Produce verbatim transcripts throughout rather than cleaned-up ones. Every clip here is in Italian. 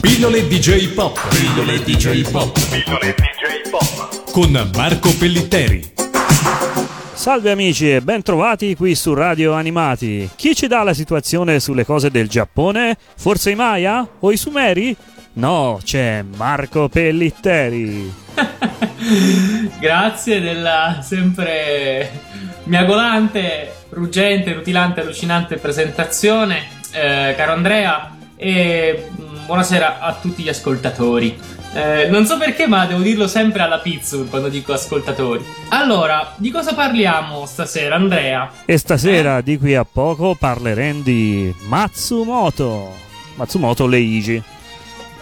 Pillole di J-POP. Pillole di J-POP. Pillole di J-POP. Con Marco Pellitteri. Salve amici e ben trovati qui su Radio Animati. Chi ci dà la situazione sulle cose del Giappone? Forse i Maya? O i Sumeri? No, c'è Marco Pellitteri. Grazie della sempre miagolante, ruggente, rutilante, allucinante presentazione, eh, caro Andrea, e buonasera a tutti gli ascoltatori. Eh, non so perché, ma devo dirlo sempre alla pizza quando dico ascoltatori. Allora, di cosa parliamo stasera, Andrea? E stasera, eh? di qui a poco, parleremo di Matsumoto. Matsumoto Leiji.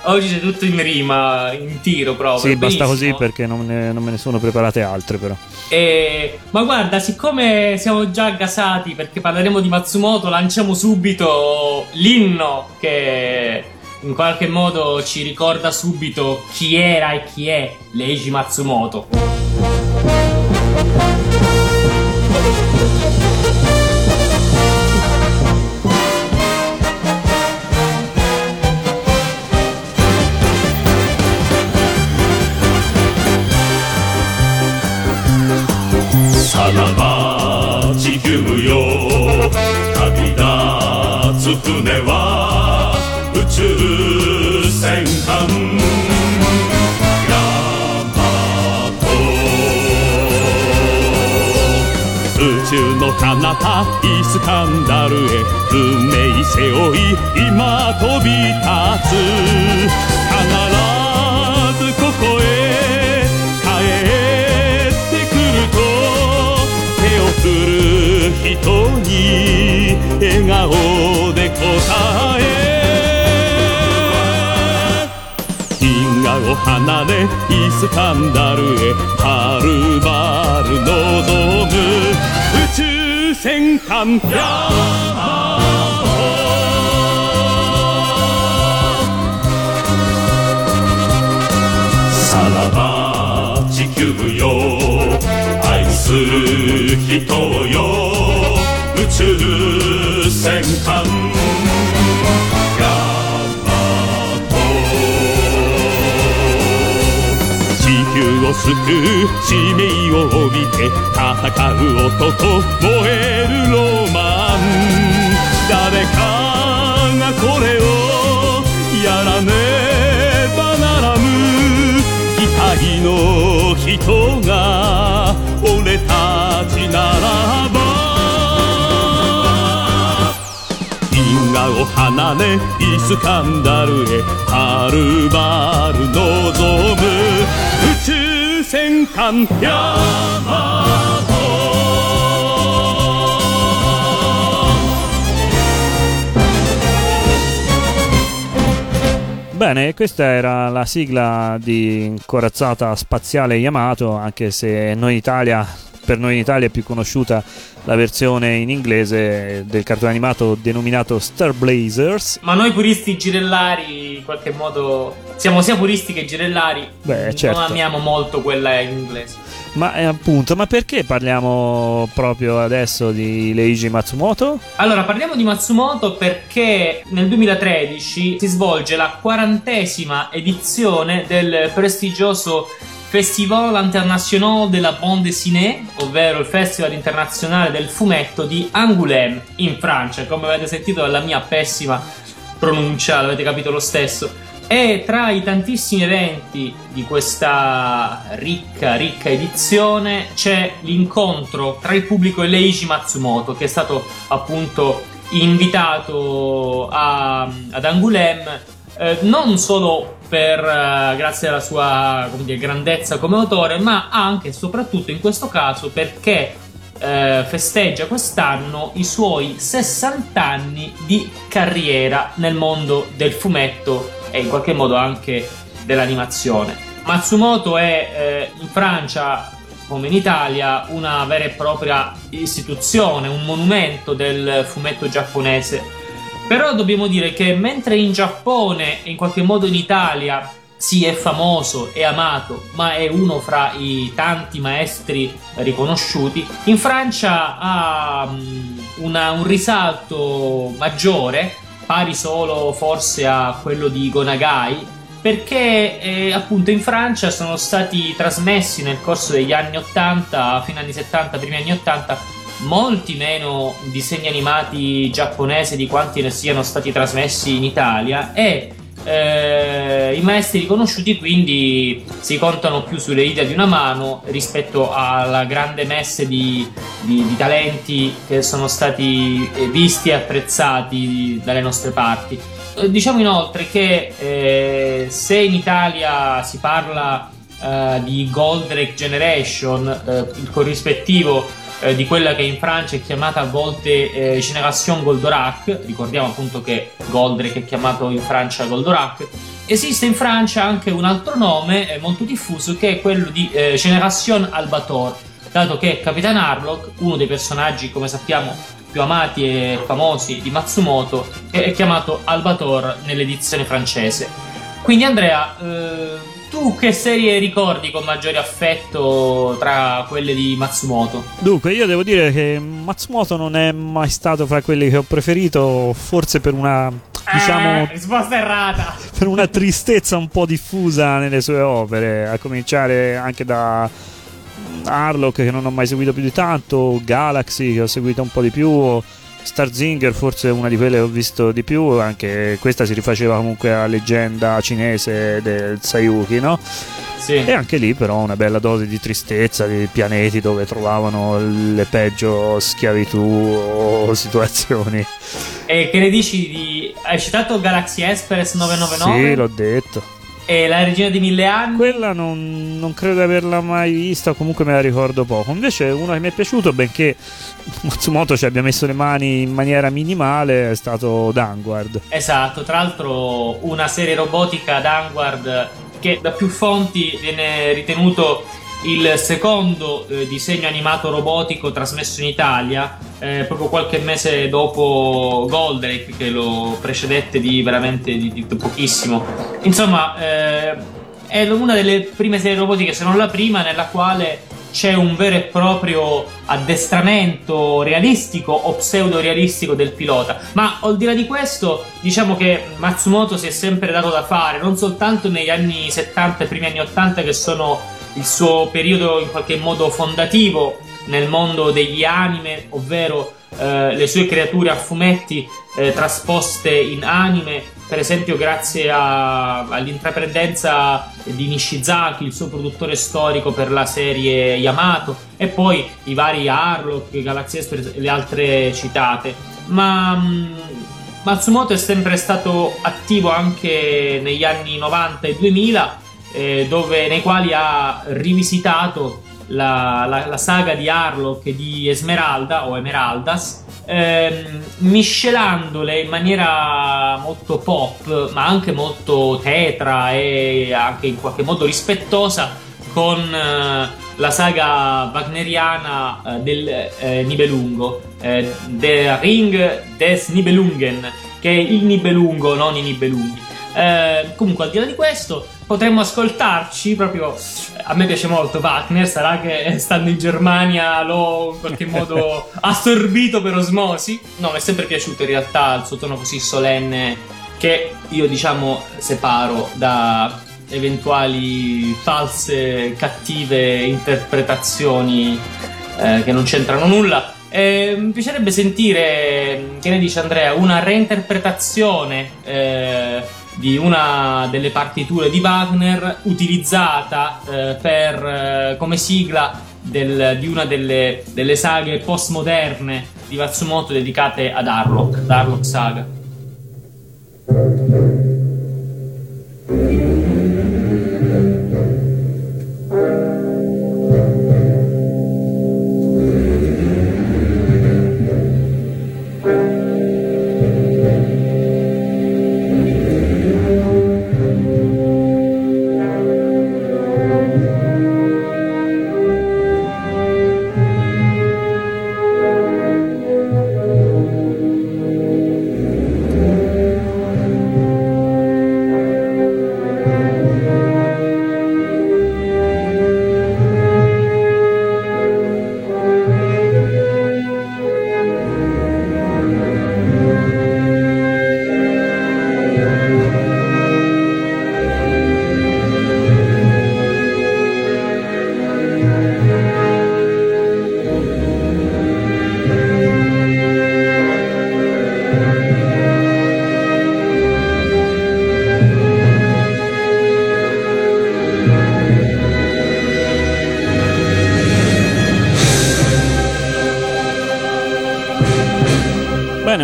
Oggi c'è tutto in rima, in tiro proprio. Sì, basta così perché non, ne, non me ne sono preparate altre però. E, ma guarda, siccome siamo già gasati perché parleremo di Matsumoto, lanciamo subito l'inno che in qualche modo ci ricorda subito chi era e chi è Leiji Matsumoto. Bene, questa era la sigla di Corazzata Spaziale Yamato, anche se noi in Italia, per noi in Italia è più conosciuta la versione in inglese del cartone animato denominato Star Blazers. Ma noi puristi girellari, in qualche modo, siamo sia puristi che girellari. Beh, certo. Non amiamo molto quella in inglese. Ma eh, appunto, ma perché parliamo proprio adesso di Leiji Matsumoto? Allora, parliamo di Matsumoto perché nel duemilatredici si svolge la quarantesima edizione del prestigioso Festival International de la Bande Dessinée, ovvero il Festival Internazionale del Fumetto di Angoulême, in Francia. Come avete sentito dalla mia pessima pronuncia, l'avete capito lo stesso. E tra i tantissimi eventi di questa ricca, ricca edizione c'è l'incontro tra il pubblico e Leiji Matsumoto, che è stato appunto invitato a, ad Angoulême eh, non solo per, eh, grazie alla sua come dire, grandezza come autore, ma anche e soprattutto in questo caso perché eh, festeggia quest'anno i suoi sessanta anni di carriera nel mondo del fumetto e in qualche modo anche dell'animazione. Matsumoto è eh, in Francia, come in Italia, una vera e propria istituzione, un monumento del fumetto giapponese. Però dobbiamo dire che mentre in Giappone e in qualche modo in Italia sì, è famoso, è amato, ma è uno fra i tanti maestri riconosciuti, in Francia ha um, una, un risalto maggiore pari solo forse a quello di Go Nagai, perché eh, appunto in Francia sono stati trasmessi nel corso degli anni ottanta fino agli anni settanta, primi anni ottanta, molti meno disegni animati giapponesi di quanti ne siano stati trasmessi in Italia, e eh, i maestri riconosciuti quindi si contano più sulle dita di una mano rispetto alla grande messe di, di, di talenti che sono stati visti e apprezzati dalle nostre parti. Diciamo inoltre che eh, se in Italia si parla eh, di Goldrake Generation, eh, il corrispettivo di quella che in Francia è chiamata a volte eh, Generation Goldorak, ricordiamo appunto che Goldrake è chiamato in Francia Goldorak, esiste in Francia anche un altro nome eh, molto diffuso, che è quello di eh, Generation Albator, dato che Capitan Harlock, uno dei personaggi come sappiamo più amati e famosi di Matsumoto, è chiamato Albator nell'edizione francese. Quindi Andrea, eh, tu che serie ricordi con maggiore affetto tra quelle di Matsumoto? Dunque, io devo dire che Matsumoto non è mai stato fra quelli che ho preferito, forse per una, diciamo, eh, risposta errata, per una tristezza un po' diffusa nelle sue opere, a cominciare anche da Harlock, che non ho mai seguito più di tanto, Galaxy, che ho seguito un po' di più, Starzinger, forse una di quelle che ho visto di più, anche questa si rifaceva comunque alla leggenda cinese del Sayuki, no? Sì. E anche lì però una bella dose di tristezza, di pianeti dove trovavano le peggio schiavitù o situazioni. E che ne dici di... hai citato Galaxy Express nove nove nove? Sì, l'ho detto. E la regina di mille anni? Quella non, non credo di averla mai vista, comunque me la ricordo poco. Invece uno che mi è piaciuto, benché Matsumoto ci abbia messo le mani in maniera minimale, è stato Danguard. Esatto, tra l'altro una serie robotica, Danguard, che da più fonti viene ritenuto il secondo eh, disegno animato robotico trasmesso in Italia, eh, proprio qualche mese dopo Goldrake, che lo precedette di veramente di, di pochissimo. Insomma, eh, è una delle prime serie robotiche, se non la prima, nella quale c'è un vero e proprio addestramento realistico o pseudo-realistico del pilota. Ma al di là di questo, diciamo che Matsumoto si è sempre dato da fare, non soltanto negli anni settanta e primi anni ottanta, che sono il suo periodo in qualche modo fondativo nel mondo degli anime, ovvero eh, le sue creature a fumetti eh, trasposte in anime, per esempio grazie a, all'intraprendenza di Nishizaki, il suo produttore storico per la serie Yamato, e poi i vari Harlock, Galaxy Express e le altre citate. Ma mh, Matsumoto è sempre stato attivo anche negli anni novanta e duemila, dove, nei quali ha rivisitato la, la, la saga di Harlock e di Esmeralda o Emeraldas, ehm, miscelandole in maniera molto pop ma anche molto tetra e anche in qualche modo rispettosa con eh, la saga wagneriana eh, del eh, Nibelungo, eh, The Ring des Nibelungen, che è il Nibelungo, non i Nibelunghi. Eh, comunque, al di là di questo, potremmo ascoltarci proprio, a me piace molto Wagner, sarà che stando in Germania l'ho in qualche modo assorbito per osmosi. No, mi è sempre piaciuto in realtà il suo tono così solenne, che io, diciamo, separo da eventuali false, cattive interpretazioni eh, che non c'entrano nulla. Eh, mi piacerebbe sentire, che ne dice Andrea, una reinterpretazione eh, di una delle partiture di Wagner utilizzata eh, per, eh, come sigla del, di una delle, delle saghe postmoderne di Matsumoto dedicate ad Harlock, Harlock Saga.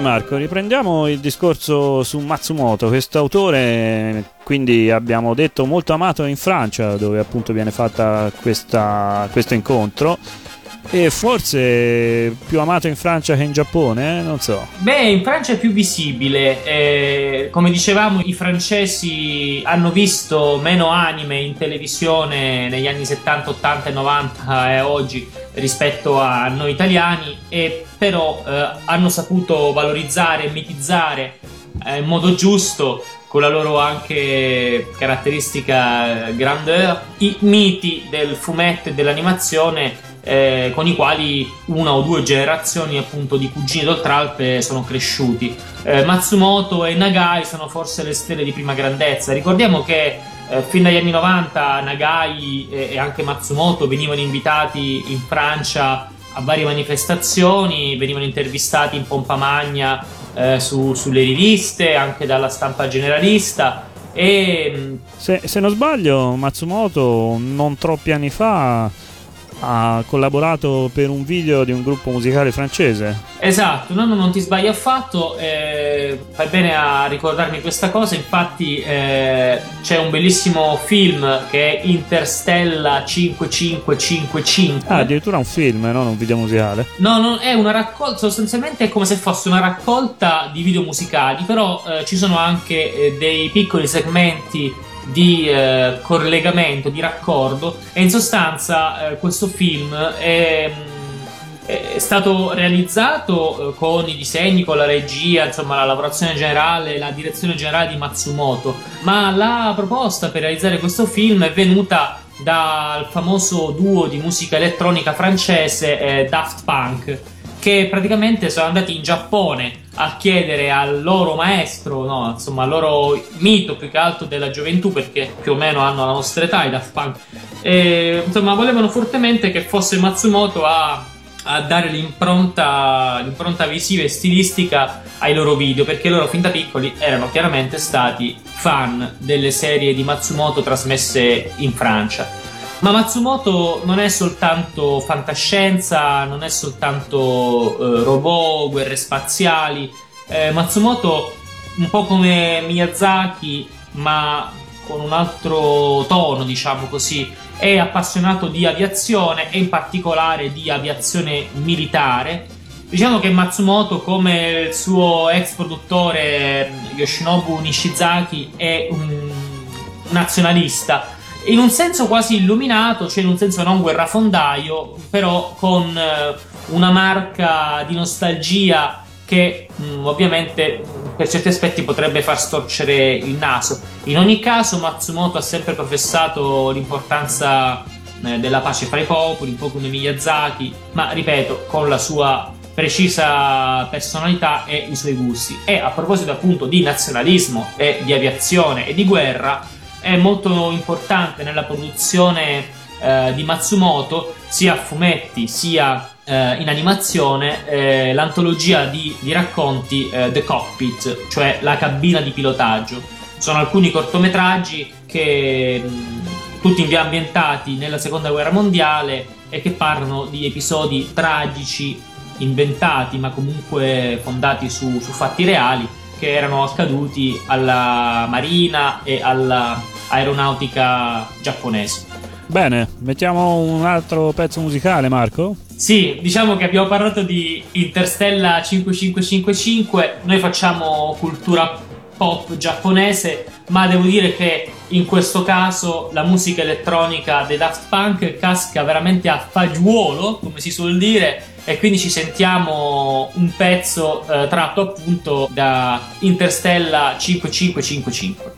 Marco, riprendiamo il discorso su Matsumoto, questo autore, quindi abbiamo detto molto amato in Francia, dove appunto viene fatta questa, questo incontro, e forse più amato in Francia che in Giappone, eh? non so. Beh, in Francia è più visibile, eh, come dicevamo i francesi hanno visto meno anime in televisione negli anni settanta, ottanta e novanta e eh, oggi rispetto a noi italiani, e però eh, hanno saputo valorizzare e mitizzare eh, in modo giusto, con la loro anche caratteristica grandeur, i miti del fumetto e dell'animazione, Eh, con i quali una o due generazioni appunto di cugini d'Oltralpe sono cresciuti. eh, Matsumoto e Nagai sono forse le stelle di prima grandezza. Ricordiamo che eh, fin dagli anni novanta Nagai e, e anche Matsumoto venivano invitati in Francia a varie manifestazioni, venivano intervistati in pompa magna eh, su, sulle riviste, anche dalla stampa generalista. E se, se non sbaglio Matsumoto non troppi anni fa ha collaborato per un video di un gruppo musicale francese. Esatto, no, no, non ti sbagli affatto, eh, fai bene a ricordarmi questa cosa. Infatti eh, c'è un bellissimo film che è Interstella cinque cinque cinque cinque. Ah, addirittura un film, non un video musicale. No, no, è una raccolta, sostanzialmente è come se fosse una raccolta di video musicali, però eh, ci sono anche eh, dei piccoli segmenti di eh, collegamento, di raccordo, e in sostanza eh, questo film è, è stato realizzato eh, con i disegni, con la regia, insomma la lavorazione generale, la direzione generale di Matsumoto, ma la proposta per realizzare questo film è venuta dal famoso duo di musica elettronica francese eh, Daft Punk, che praticamente sono andati in Giappone a chiedere al loro maestro, no, insomma al loro mito più che altro della gioventù, perché più o meno hanno la nostra età i Daft Punk, e, insomma volevano fortemente che fosse Matsumoto a, a dare l'impronta, l'impronta visiva e stilistica ai loro video, perché loro fin da piccoli erano chiaramente stati fan delle serie di Matsumoto trasmesse in Francia. Ma Matsumoto non è soltanto fantascienza, non è soltanto eh, robot, guerre spaziali. Eh, Matsumoto, un po' come Miyazaki, ma con un altro tono, diciamo così, è appassionato di aviazione e in particolare di aviazione militare. Diciamo che Matsumoto, come il suo ex produttore Yoshinobu Nishizaki, è un nazionalista, in un senso quasi illuminato, cioè in un senso non guerrafondaio, però con una marca di nostalgia che mh, ovviamente per certi aspetti potrebbe far storcere il naso. In ogni caso Matsumoto ha sempre professato l'importanza eh, della pace fra i popoli, un po' come Miyazaki, ma ripeto, con la sua precisa personalità e i suoi gusti. E a proposito appunto di nazionalismo e di aviazione e di guerra, è molto importante nella produzione eh, di Matsumoto, sia a fumetti sia eh, in animazione, eh, l'antologia di, di racconti eh, The Cockpit, cioè la cabina di pilotaggio. Sono alcuni cortometraggi che mh, tutti ambientati nella seconda guerra mondiale e che parlano di episodi tragici inventati ma comunque fondati su, su fatti reali, che erano accaduti alla marina e alla aeronautica giapponese. Bene, mettiamo un altro pezzo musicale, Marco? Sì, diciamo che abbiamo parlato di Interstella cinque cinque cinque cinque, noi facciamo cultura pop giapponese, ma devo dire che in questo caso la musica elettronica dei Daft Punk casca veramente a fagiolo, come si suol dire, e quindi ci sentiamo un pezzo eh, tratto appunto da Interstella cinque cinque cinque cinque.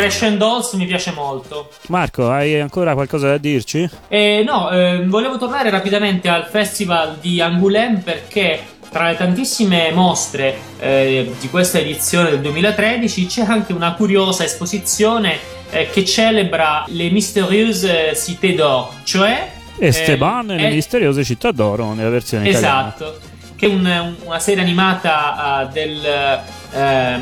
Crash and Dolls mi piace molto. Marco, hai ancora qualcosa da dirci? Eh, no, eh, volevo tornare rapidamente al festival di Angoulême perché tra le tantissime mostre eh, di questa edizione del duemilatredici c'è anche una curiosa esposizione eh, che celebra le Misteriose Città d'Oro, cioè Esteban eh, e le è... Misteriose Città d'Oro nella versione italiana. Esatto, che è un, una serie animata uh, del uh,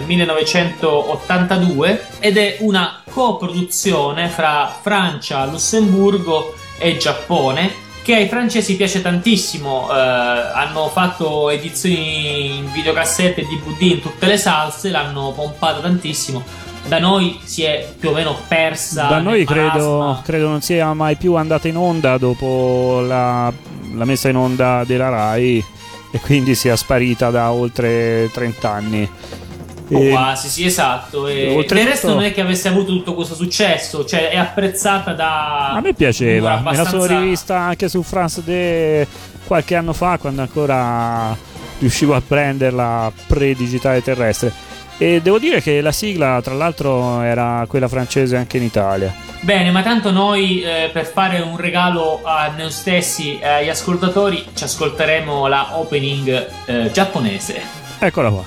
millenovecentottantadue ed è una coproduzione fra Francia, Lussemburgo e Giappone, che ai francesi piace tantissimo, eh, hanno fatto edizioni in videocassette e D V D in tutte le salse, l'hanno pompata tantissimo. Da noi si è più o meno persa. Da noi credo, credo non sia mai più andata in onda dopo la, la messa in onda della Rai, e quindi sia sparita da oltre trent'anni. Oh, e... quasi, sì, esatto. E oltretutto... del resto non è che avesse avuto tutto questo successo, cioè è apprezzata da... A me piaceva, abbastanza... me la sono rivista anche su France Day qualche anno fa, quando ancora riuscivo a prenderla pre-digitale terrestre. E devo dire che la sigla, tra l'altro, era quella francese anche in Italia. Bene, ma tanto noi eh, per fare un regalo a noi stessi e eh, agli ascoltatori ci ascolteremo la opening eh, giapponese. Eccola qua.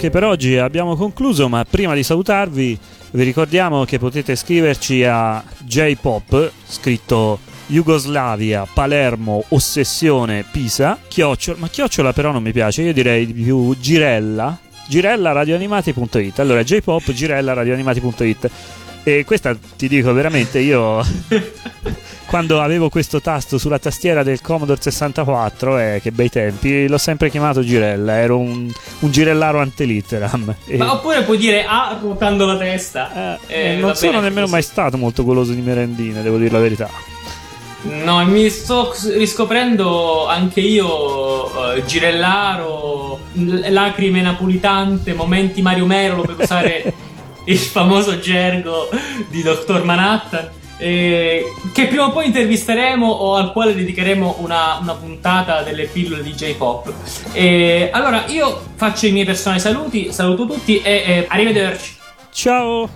Che per oggi abbiamo concluso, ma prima di salutarvi vi ricordiamo che potete scriverci a J-Pop, scritto Jugoslavia, Palermo, Ossessione, Pisa, chiocciola, ma chiocciola però non mi piace, io direi di più girella, girella radioanimati punto it. Allora J-Pop girella radioanimati punto it. E questa ti dico veramente, io quando avevo questo tasto sulla tastiera del Commodore sessantaquattro, eh, che bei tempi, l'ho sempre chiamato girella, ero un, un girellaro antelitteram. E... Ma oppure puoi dire A ah, ruotando la testa. Eh, eh, non sono bene, nemmeno così. Mai stato molto goloso di merendine, devo dire la verità. No, mi sto riscoprendo anche io uh, girellaro, lacrime napulitante, momenti Mario Merolo, per usare il famoso gergo di Doctor Manhattan, eh, che prima o poi intervisteremo o al quale dedicheremo una, una puntata delle pillole di J-Pop. Eh, allora io faccio i miei personali saluti, saluto tutti e eh, arrivederci. Ciao.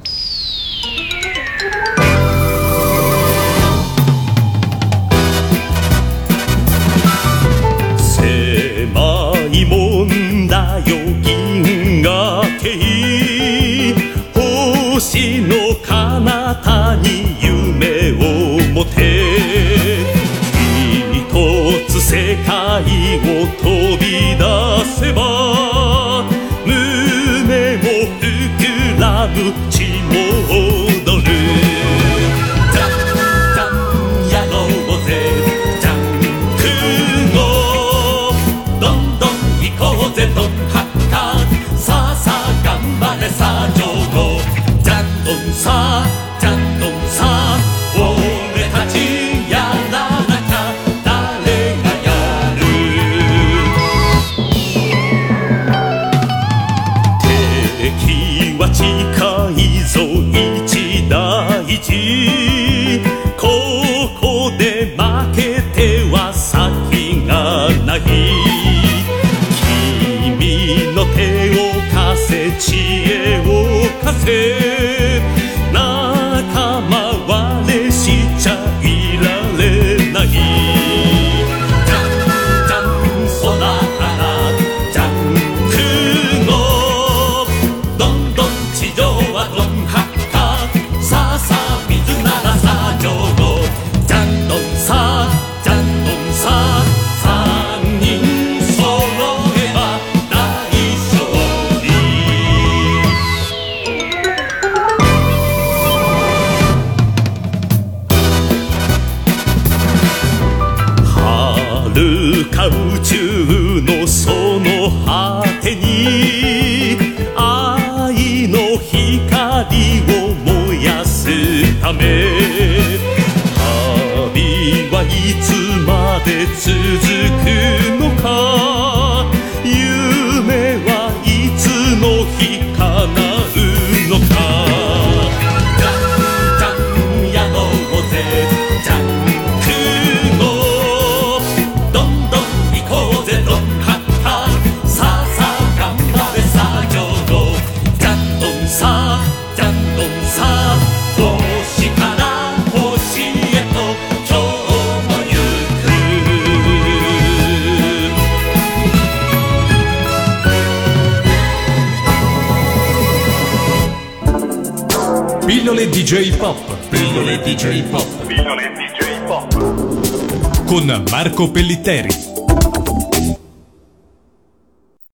Pillole di J-Pop. Pillole di J-Pop. Pillole di J-Pop. Con Marco Pellitteri.